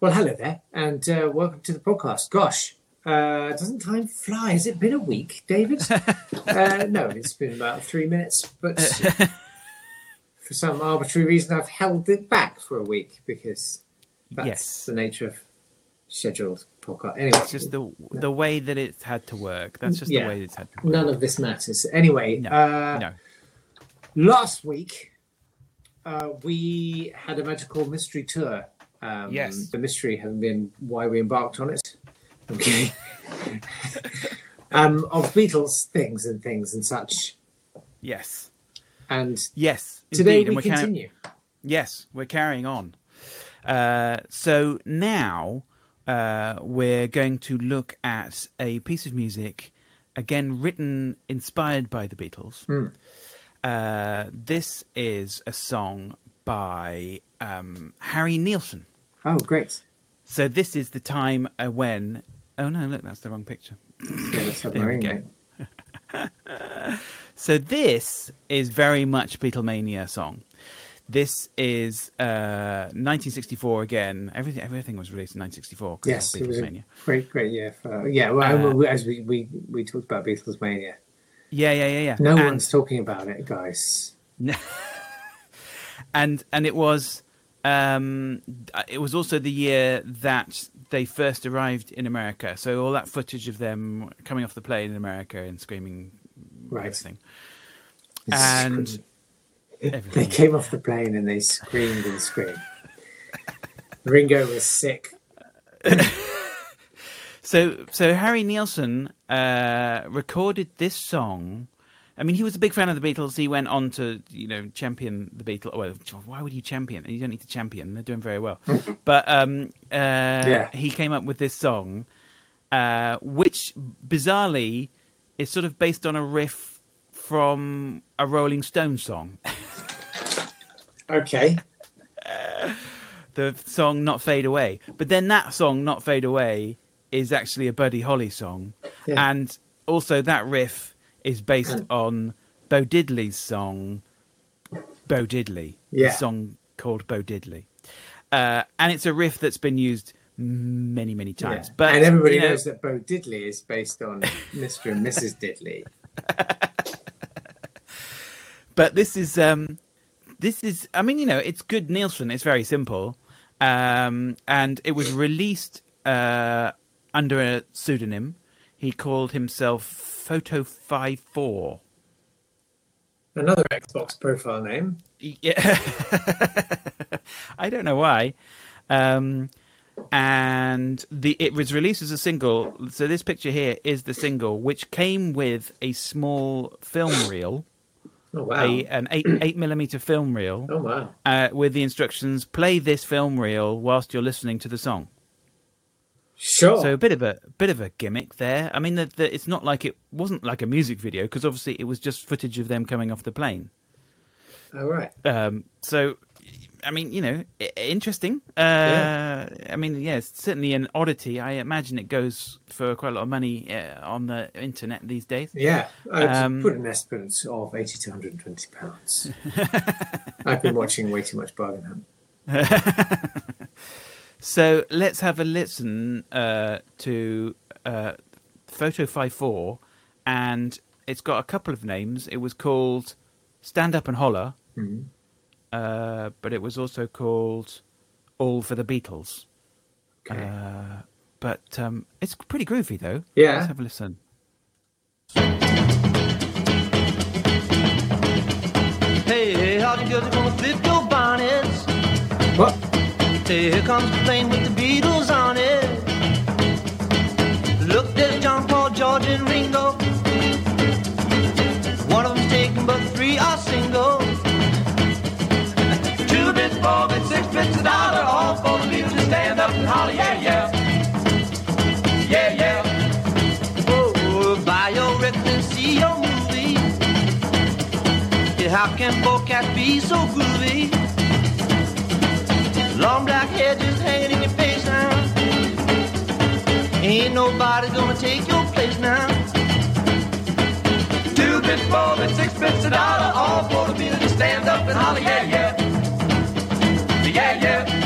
Well, hello there, and welcome to the podcast. Gosh, doesn't time fly? Has it been a week, David? No, it's been about 3 minutes, but for some arbitrary reason, I've held it back for a week because that's the nature of scheduled podcast. Anyway, it's just the way that it had to work. That's just the way it's had to work. None of this matters. Anyway, last week, we had a magical mystery tour. The mystery having been why we embarked on it. Okay. Of Beatles things and such. Yes. And yes, today indeed. We continue. We're carrying on. So now we're going to look at a piece of music, again, written, inspired by the Beatles. This is a song by Harry Nilsson. Oh, great. So this is the time when... Oh, no, look, that's the wrong picture. There we go. So this is very much Beatlemania song. This is 1964 again. Everything was released in 1964. Yes, it was a great year. As we talked about Beatlesmania. Yeah. No one's talking about it, guys. And it was... it was also the year that they first arrived in America. So all that footage of them coming off the plane in America and screaming, everything. And everything. They came off the plane and they screamed and screamed. Ringo was sick. So Harry Nilsson recorded this song. I mean, he was a big fan of the Beatles. He went on to, champion the Beatles. Well, why would you champion? You don't need to champion. They're doing very well. But he came up with this song, which bizarrely is sort of based on a riff from a Rolling Stones song. Okay. The song Not Fade Away. But then that song, Not Fade Away, is actually a Buddy Holly song. Yeah. And also that riff... is based on Bo Diddley's song, Bo Diddley. Yeah. A song called Bo Diddley. And it's a riff that's been used many, many times. Yeah. But, and everybody knows that Bo Diddley is based on Mr. and Mrs. Diddley. But this is, I mean, it's good Nilsson. It's very simple. And it was released under a pseudonym. He called himself Photo 5 4. Another Xbox profile name. Yeah. I don't know why. And it was released as a single. So this picture here is the single, which came with a small film reel. Oh wow! An 8mm film reel. Oh wow! With the instructions: play this film reel whilst you're listening to the song. Sure. So a bit of a gimmick there. I mean, it's not like it wasn't like a music video because obviously it was just footage of them coming off the plane. All right. So, I mean, interesting. I mean, it's certainly an oddity. I imagine it goes for quite a lot of money on the internet these days. Yeah. Put an estimate of £80 to £120. I've been watching way too much Bargain Hunt. So let's have a listen to Photo 5 4, and it's got a couple of names. It was called Stand Up and Holler, but it was also called All for the Beatles. Okay. But it's pretty groovy, though. Yeah. Let's have a listen. Hey, hey, howdy, girls, you're gonna flip your bonnets. What? Hey, here comes the plane with the Beatles on it. Look, there's John, Paul, George, and Ringo. One of them's taken, but three are single. 2 bits, 4 bits, 6 bits, $1. All for the Beatles to stand up and holler, yeah, yeah. Yeah, yeah. Oh, buy your record and see your movie. Yeah, how can forecast be so groovy? Long black hair just hanging in your face now. Ain't nobody gonna take your place now. 2 bits, 4 bits, 6 bits, $1. All for the Beatles to stand up and holler, yeah, yeah. Yeah, yeah.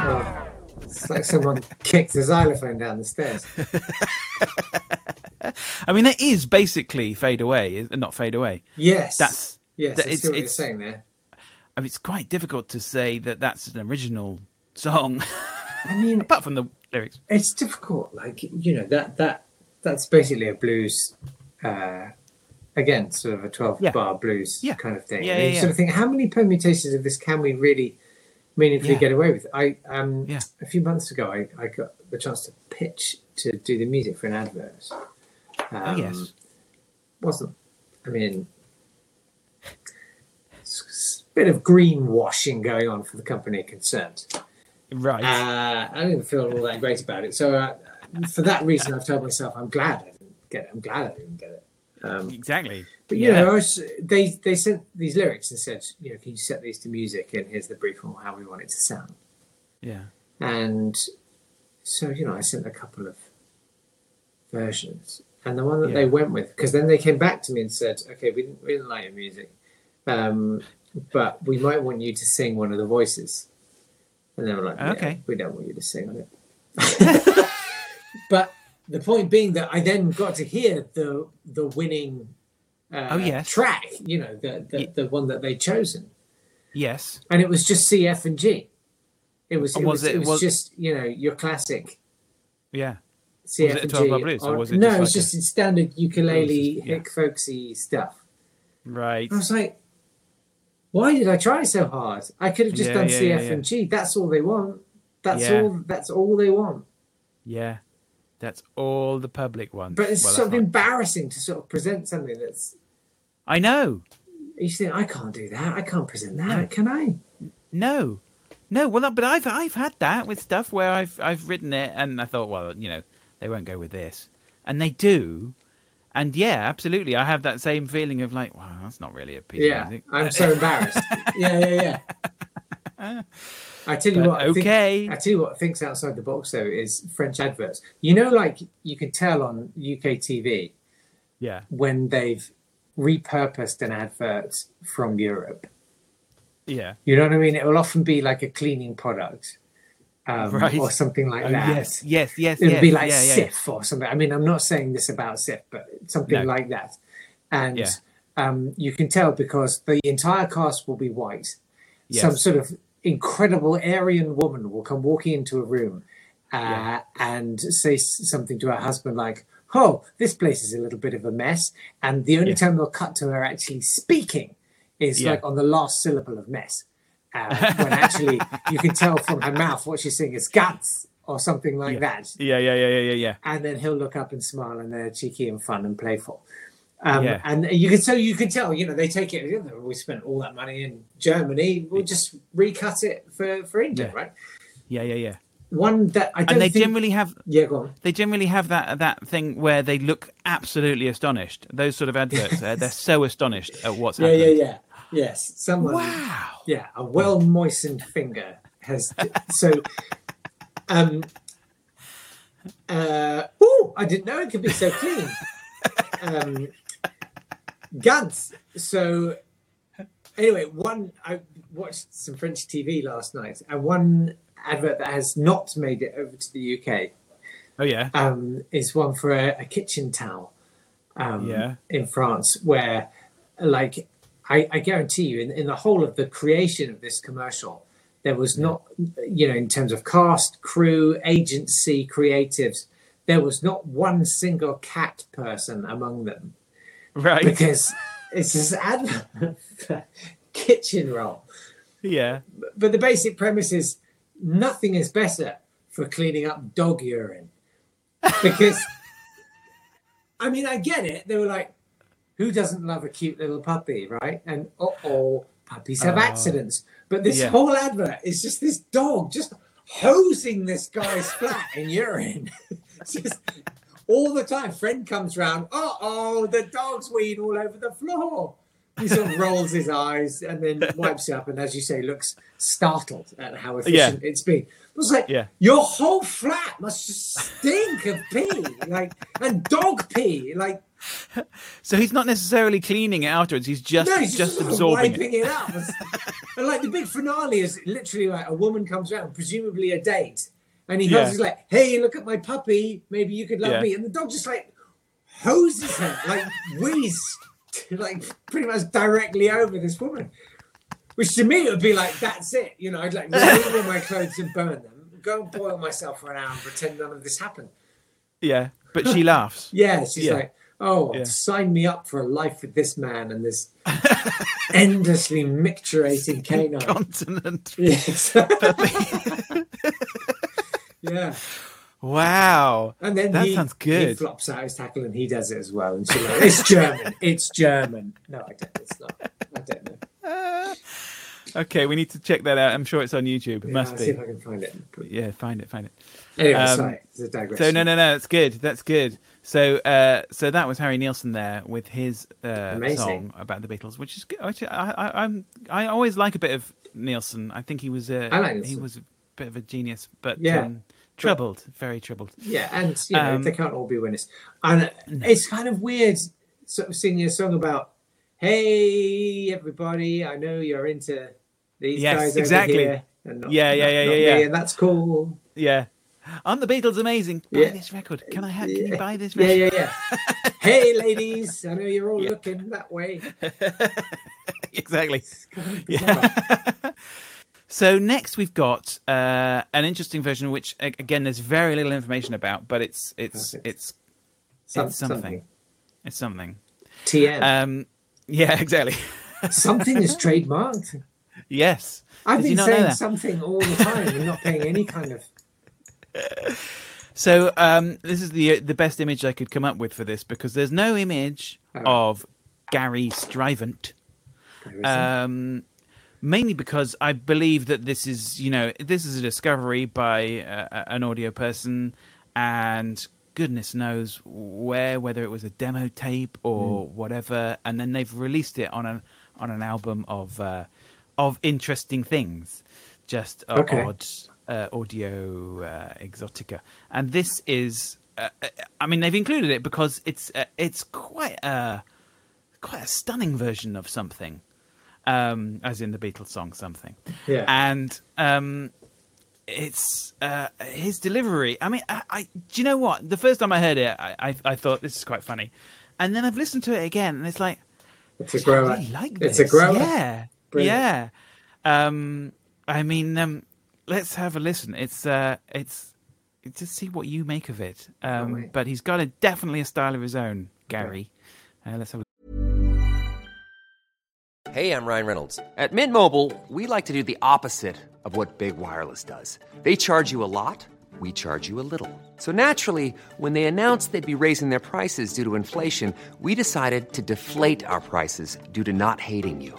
Oh, it's like someone kicks a xylophone down the stairs. I mean, that is basically Fade Away, not Fade Away. Yes. That's... Yes, I see what you're saying there. I mean, it's quite difficult to say that that's an original song. I mean, apart from the lyrics, it's difficult. Like, you know, that's basically a blues, again, sort of a 12-bar blues kind of thing. Yeah, and you sort of think, how many permutations of this can we really meaningfully get away with? A few months ago, I got the chance to pitch to do the music for an advert. Bit of greenwashing going on for the company concerned. Right. I didn't feel all that great about it. So for that reason, I've told myself I'm glad I didn't get it. Exactly. But, you know, they sent these lyrics and said, you know, can you set these to music? And here's the brief on how we want it to sound. Yeah. And so, you know, I sent a couple of versions. And the one that they went with, because then they came back to me and said, okay, we didn't like your music. But we might want you to sing one of the voices. And they were like, we don't want you to sing on it. But the point being that I then got to hear the winning track, you know, the one that they'd chosen. Yes. And it was just C, F, and G. It was just, you know, your classic. Yeah. C, F, and G. No, it was just standard ukulele, hick, folksy stuff. Right. I was like, why did I try so hard? I could have just done and G. That's all they want. That's all they want. Yeah. That's all the public wants. But it's sort of embarrassing to sort of present something that's... I know. You think, I can't do that. I can't present that, can I? No. No, well, but I've had that with stuff where I've written it and I thought, well, you know, they won't go with this. And they do. And yeah, absolutely. I have that same feeling of like, wow, that's not really a piece of music. I'm so embarrassed. Yeah. I tell you what thinks outside the box, though, is French adverts. You know, like you can tell on UK TV when they've repurposed an advert from Europe. Yeah. You know what I mean? It will often be like a cleaning product. Or something like that. Yes. It'd be like Sif or something. I mean, I'm not saying this about Sif, but something like that. And you can tell because the entire cast will be white. Yes. Some sort of incredible Aryan woman will come walking into a room and say something to her husband like, oh, this place is a little bit of a mess. And the only time they'll cut to her actually speaking is like on the last syllable of mess. When actually you can tell from her mouth what she's saying is guts or something like that. Yeah. And then he'll look up and smile, and they're cheeky and fun and playful. And you can tell, you know, they take it. You know, we spent all that money in Germany. We'll just recut it for England, right? Yeah. One that I don't. And they generally have. Yeah, go on. They generally have that thing where they look absolutely astonished. Those sort of adverts, they're so astonished at what's happening. Yeah. Yes, someone. Wow. Yeah, a well moistened finger has. I didn't know it could be so clean. Guns. So, anyway, I watched some French TV last night, and one advert that has not made it over to the UK. Oh yeah. Is one for a kitchen towel. In France, where like, I guarantee you, in the whole of the creation of this commercial, there was not, you know, in terms of cast, crew, agency, creatives, there was not one single cat person among them. Right. Because it's this advert for kitchen roll. Yeah. But the basic premise is nothing is better for cleaning up dog urine. Because, I mean, I get it. They were like, who doesn't love a cute little puppy, right? And puppies have accidents. But this whole advert is just this dog just hosing this guy's flat in urine. It's just all the time. Friend comes round, the dog's weed all over the floor. He sort of rolls his eyes and then wipes it up and, as you say, looks startled at how efficient it's been. It was like, your whole flat must just stink of pee, like, and dog pee, like. So he's not necessarily cleaning it afterwards. He's just absorbing wiping it out. And like the big finale is literally like a woman comes around, presumably a date, and he goes like, "Hey, look at my puppy. Maybe you could love me." And the dog just like hoses her, like wheezes, like pretty much directly over this woman. Which to me it would be like, that's it. You know, I'd like remove all my clothes and burn them. Go and boil myself for an hour and pretend none of this happened. Yeah, but she laughs. Yeah, she's like, sign me up for a life with this man and this endlessly micturating canine. Continent. Yes. Yeah. Wow. And then that sounds good. He flops out his tackle and he does it as well. And she's like, it's German. It's German. No, I don't. It's not. I don't know. Okay, we need to check that out. I'm sure it's on YouTube. It must be. See if I can find it. Yeah, find it. Anyway, sorry. It's a digression. So no, it's good. That's good. So that was Harry Nilsson there with his song about the Beatles, which is good. I always like a bit of Nilsson. I think he was a bit of a genius, but troubled, very troubled. Yeah, and you know, they can't all be winners. And it's kind of weird, sort of singing a song about, hey everybody, I know you're into these guys exactly over here, and not me, and that's cool. Yeah. Aren't the Beatles amazing? Buy this record. Can you buy this record? Yeah. Hey, ladies, I know you're all looking that way. Exactly. So next we've got an interesting version, which again there's very little information about, but it's something. It's something. TM. Yeah, exactly. Something is trademarked. Yes. I've been saying something all the time and not paying any kind of. So this is the best image I could come up with for this, because there's no image of Gary Stryvant, mainly because I believe that this is a discovery by an audio person, and goodness knows whether it was a demo tape or whatever, and then they've released it on an album of interesting things, just odd. Audio exotica, and this is I mean they've included it because it's quite a stunning version of something, as in the Beatles song Something, and it's his delivery. I mean, I do you know what, the first time I heard it I thought this is quite funny, and then I've listened to it again and it's like it's a grower. I really like this. It's a grower. Brilliant. I mean let's have a listen. It's just see what you make of it. But he's got definitely a style of his own, Gary. Let's have a... Hey, I'm Ryan Reynolds. At Mint Mobile, we like to do the opposite of what Big Wireless does. They charge you a lot. We charge you a little. So naturally, when they announced they'd be raising their prices due to inflation, we decided to deflate our prices due to not hating you.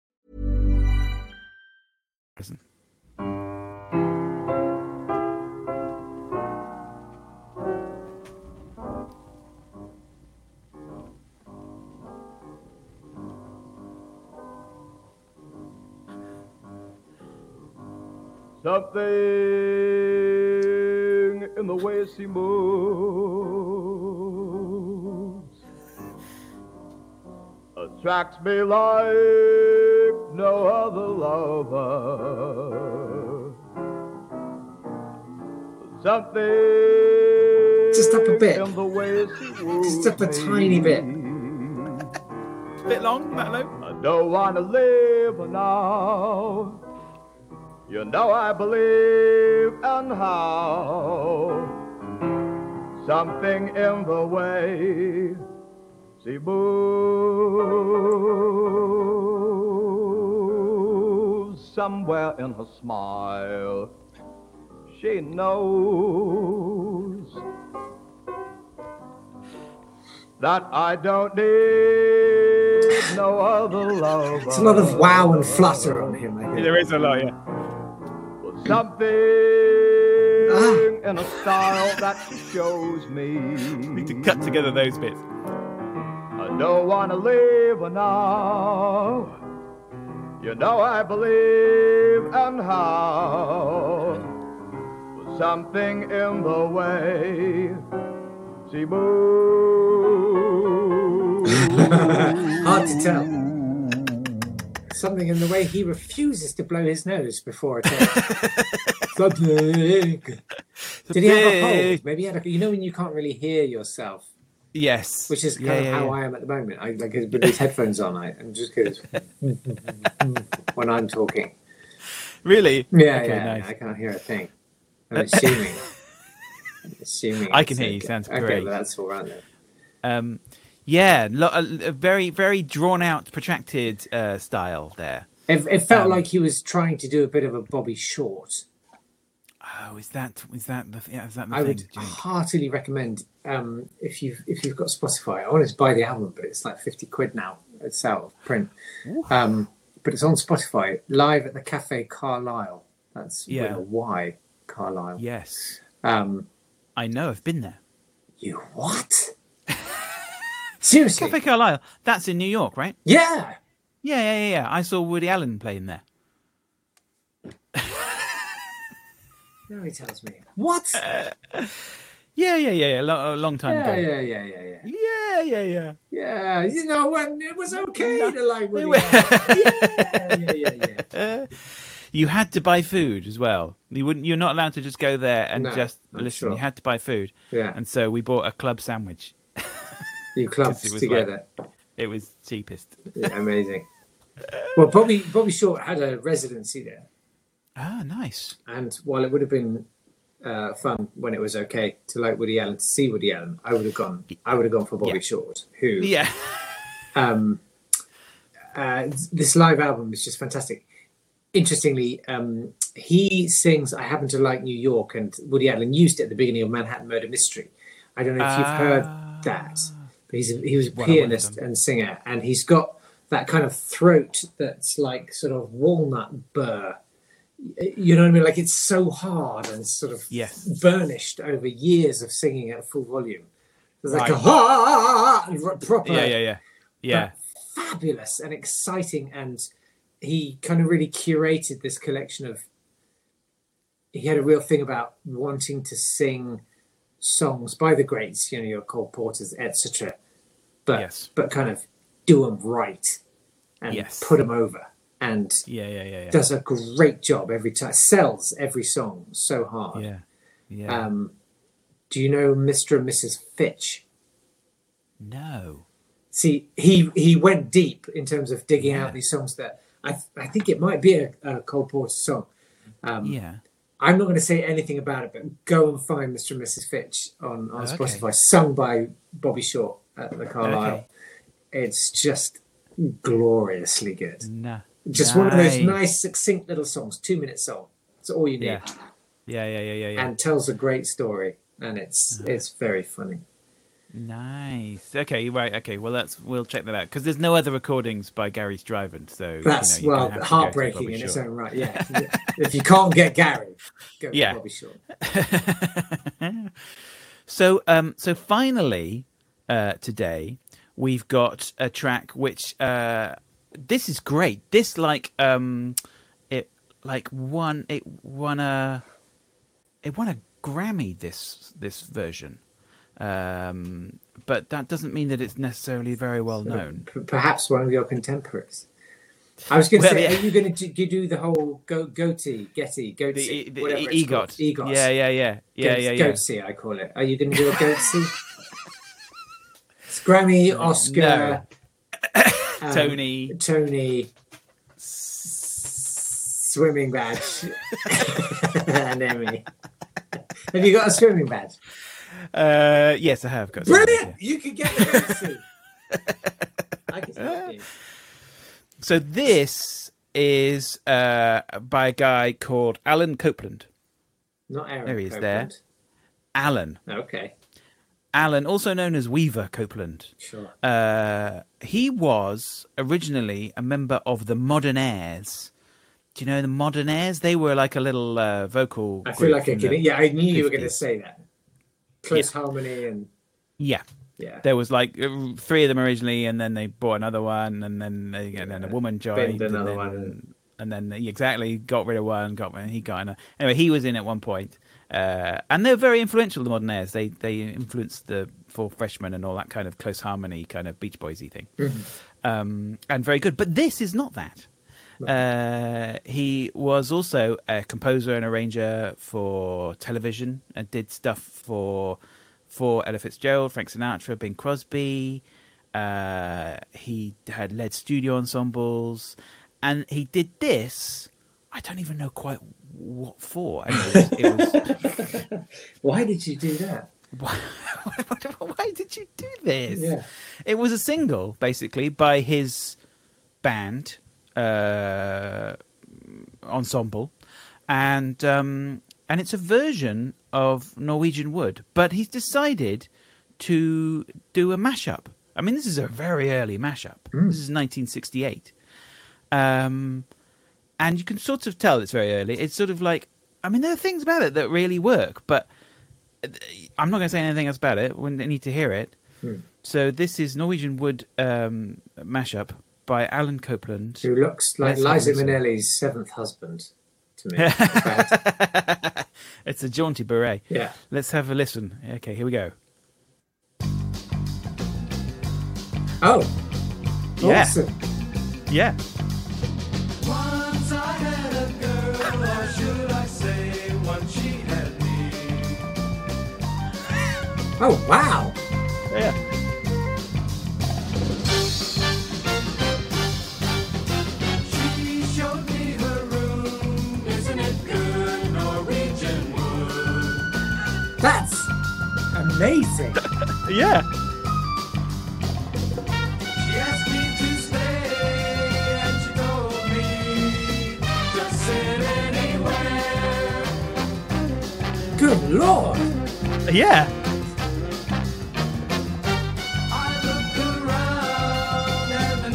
Something in the way she moves attracts me like no other lover. Something just up a bit. In the way she moves, just up a tiny bit. A bit long, Matlow. I don't want to live now. You know I believe in how something in the way she moves. Somewhere in her smile she knows that I don't need no other love. It's a lot of wow and flutter on him, I think. There is a lot, yeah. Something in a style that she shows me. We need to cut together those bits. I don't want to leave her now. You know I believe in how something in the way she moves. Hard to tell. Something in the way he refuses to blow his nose before a take. Something. Did he have a hold? Maybe he had a... You know when you can't really hear yourself? Yes. Which is kind of how I am at the moment. I like with these headphones on. I'm just good when I'm talking. Really? Yeah, okay, nice. I can't hear a thing. I'm assuming. I can hear you. Sounds great. Okay, well, that's all right then. Yeah, a very, very drawn-out, protracted style there. It felt like he was trying to do a bit of a Bobby Short. Oh, is that the thing? I would heartily recommend if you've got Spotify. I wanted to buy the album, but it's like £50 now. It's out of print, but it's on Spotify. Live at the Cafe Carlisle. That's with a Y, Carlisle. Yes, I know. I've been there. You what? Seriously? Cafe Carlisle. That's in New York, right? Yeah. Yeah. I saw Woody Allen playing there. Now he tells me. What? Yeah. A long time ago. Yeah. Yeah, you know, when it was okay to like Woody Allen. Yeah. You had to buy food as well. You're not allowed to just go there and just listen. Sure. You had to buy food. Yeah. And so we bought a club sandwich. You clubs together. It was cheapest. Yeah, amazing. Well, Bobby Short had a residency there. Ah, nice. And while it would have been fun when it was okay to like Woody Allen, to see Woody Allen, I would have gone for Bobby Short, who this live album is just fantastic. Interestingly, he sings I Happen to Like New York, and Woody Allen used it at the beginning of Manhattan Murder Mystery. I don't know if you've heard that. He was a pianist and singer, and he's got that kind of throat that's like sort of walnut burr. You know what I mean? Like it's so hard and sort of burnished over years of singing at full volume. There's like proper. Yeah. Fabulous and exciting, and he kind of really curated this collection of. He had a real thing about wanting to sing songs by the greats, you know, your Cole Porters, etc., but kind of do them right and put them over, and does a great job every time. Sells every song so hard. Do you know Mr. and Mrs. Fitch? No. See, he went deep in terms of digging out these songs that I think it might be a Cole Porter song. I'm not going to say anything about it, but go and find Mr. and Mrs. Fitch on Spotify, sung by Bobby Short at the Carlisle. Okay. It's just gloriously good. One of those nice, succinct little songs, 2 minute song. It's all you need. Yeah. And tells a great story, and it's very funny. Nice. Okay, right. Okay, well, we'll check that out, because there's no other recordings by Gary Stryvant, so that's heartbreaking in its own right. Yeah, if you can't get Gary, go to Bobby Short. So finally, today we've got a track which this is great. This it won a Grammy. This version. But that doesn't mean that it's necessarily very well known. Perhaps one of your contemporaries. I was going to say, are you going to do the whole goatee, whatever it's called? EGOT. Yeah. Goatee, I call it. Are you going to do a goatee? It's Grammy, Oscar, Tony, swimming badge, and Emmy. Have you got a swimming badge? Yes, I have got. Brilliant! You can get the I can help you. So this is by a guy called Alan Copeland. Not Aaron. There he is. Copeland. There, Alan. Okay. Alan, also known as Weaver Copeland. Sure. He was originally a member of the Modernaires. Do you know the Modernaires? They were like a little vocal. I feel like I can. Yeah, I knew you were going to say that. Close harmony and there was like three of them originally, and then they bought another one, and then a woman joined, and then he exactly got rid of one, anyway. He was in at one point, and they're very influential. The Modernaires, they influenced the Four Freshmen and all that kind of close harmony, kind of Beach Boysy thing, and very good. But this is not that. He was also a composer and arranger for television, and did stuff for Ella Fitzgerald, Frank Sinatra, Bing Crosby. He had led studio ensembles, and he did this. I don't even know quite what for. Why did you do that? Why did you do this? Yeah. It was a single, basically, by his band. Ensemble, and it's a version of Norwegian Wood, but he's decided to do a mashup. I mean, this is a very early mashup. This is 1968, and you can sort of tell it's very early. It's sort of like, I mean, there are things about it that really work, but I'm not going to say anything else about it. We need to hear it. So this is Norwegian Wood mashup by Alan Copeland, who looks like Liza Minnelli's seventh husband to me. It's a jaunty beret. Yeah. Let's have a listen. Okay, here we go. Oh. Yeah. Awesome. Yeah. Once I had a girl, or should I say when she had me? Oh, wow. Yeah. That's amazing. Yeah. She asked me to stay, and she told me to sit anywhere. Good Lord. Yeah. I looked around and I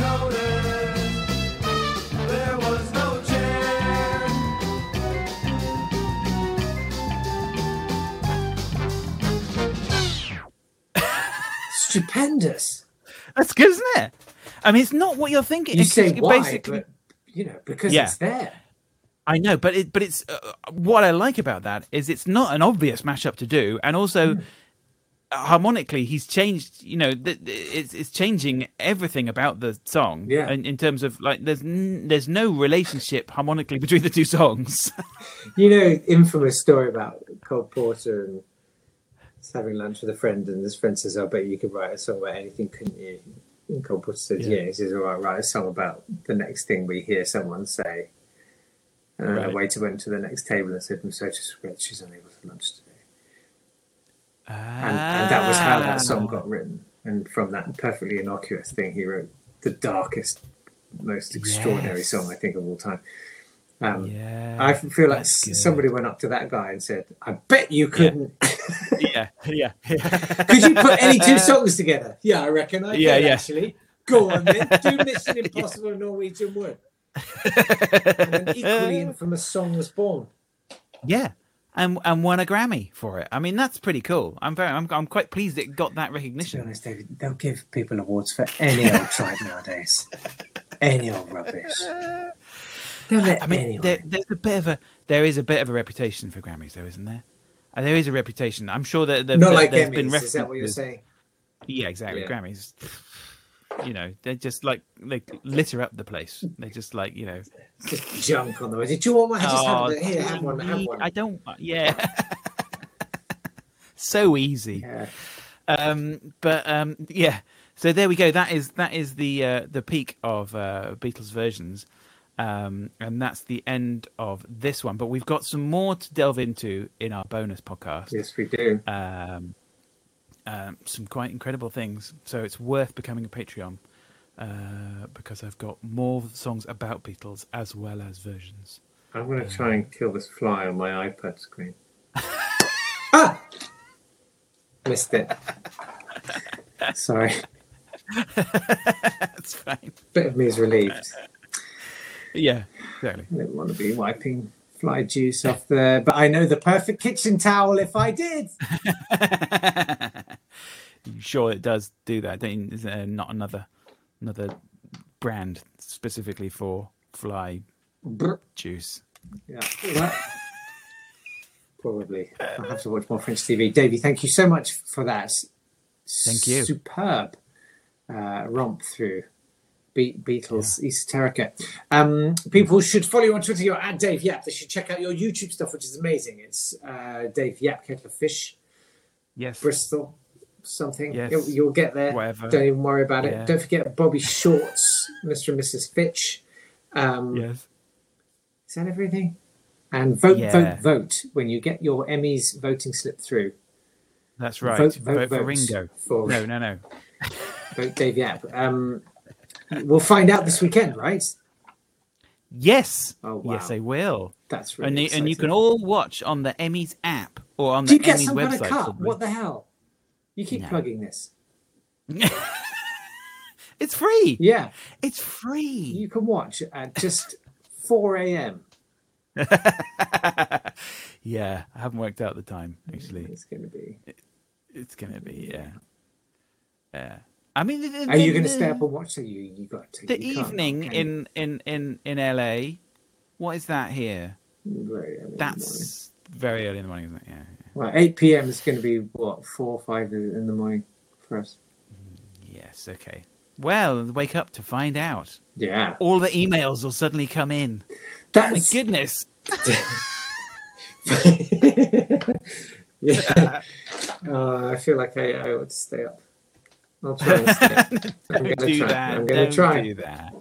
noticed there was no chair. Stupendous. That's good, isn't it? I mean, it's not what you're thinking. You say why, basically, but, because it's there. I know, but it's what I like about that is it's not an obvious mashup to do, and also harmonically, he's changed. It's changing everything about the song. Yeah, and in terms of like, there's no relationship harmonically between the two songs. Infamous story about Cole Porter and having lunch with a friend, and this friend says, I bet you could write a song about anything, couldn't you? And Cole Porter says, yeah, he says, all right, write a song about the next thing we hear someone say. And right. A waiter went to the next table and said, I'm so disappointed she's unable to lunch today. And that was how that song got written. And from that perfectly innocuous thing, he wrote the darkest, most extraordinary song, I think, of all time. I feel like somebody went up to that guy and said, I bet you couldn't. Could you put any two songs together? Yeah, I reckon I could, actually. Go on then, do Mission Impossible Norwegian Wood. And an equally infamous song was born. Yeah. And won a Grammy for it. I mean, that's pretty cool. I'm quite pleased it got that recognition. To be honest, David, they'll give people awards for any old tribe nowadays. Any old rubbish. They'll let there is a bit of a reputation for Grammys, though, isn't there? There is a reputation. I'm sure that there's been references. Is that what you're saying? Yeah, exactly. Yeah. Grammys. You know, they're just like, they litter up the place. They're just like, you know, just junk on the way. Did you want one? Have one. I don't. Yeah. So easy. Yeah. Yeah. So there we go. That is the peak of Beatles versions, and that's the end of this one. But we've got some more to delve into in our bonus podcast. Yes, we do. Some quite incredible things, so it's worth becoming a Patreon because I've got more songs about Beatles as well as versions. I'm going to try and kill this fly on my iPad screen. Missed it. Sorry. That's fine. Bit of me is relieved. Yeah, exactly. I didn't want to be wiping fly juice off there, but I know the perfect kitchen towel if I did. Sure, it does do that. Is there not another brand specifically for fly juice? Yeah, well, probably. I'll have to watch more French TV. Davey, thank you so much for that. Thank you. Superb romp through Beatles Esoterica. People should follow you on Twitter. You're at Dave Yap. They should check out your YouTube stuff, which is amazing. It's Dave Yap Kettlefish. Yes. Bristol something. Yes. You'll get there. Whatever. Don't even worry about it. Don't forget Bobby Short's Mr. and Mrs. Fitch. Yes. Is that everything? And vote when you get your Emmys voting slip through. That's right. Vote for Ringo. No. Vote Dave Yap. We'll find out this weekend, right? Yes. Oh, wow. Yes, I will. That's really exciting. And you can all watch on the Emmys app or on the Emmys website. Do you get some kind of cut? What the hell? You keep plugging this. It's free. Yeah. It's free. You can watch at just 4 a.m. Yeah. I haven't worked out the time, actually. It's going to be, yeah. Yeah. I mean, are you going to stay up and watch? You got to. The evening in LA. What is that here? That's very early in the morning, isn't it? Yeah. Well, 8 p.m. is going to be what 4 or 5 in the morning for us. Yes. Okay. Well, wake up to find out. Yeah. All the emails will suddenly come in. Thank goodness. Yeah. I feel like I ought to stay up. I'll try and I'm going to try.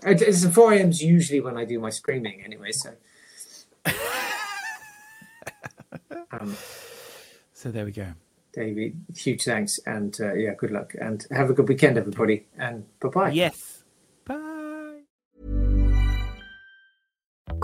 It's 4 a.m. is usually when I do my screaming anyway, so. So there we go. Davey, huge thanks. And good luck. And have a good weekend, everybody. And bye-bye. Yes. Bye.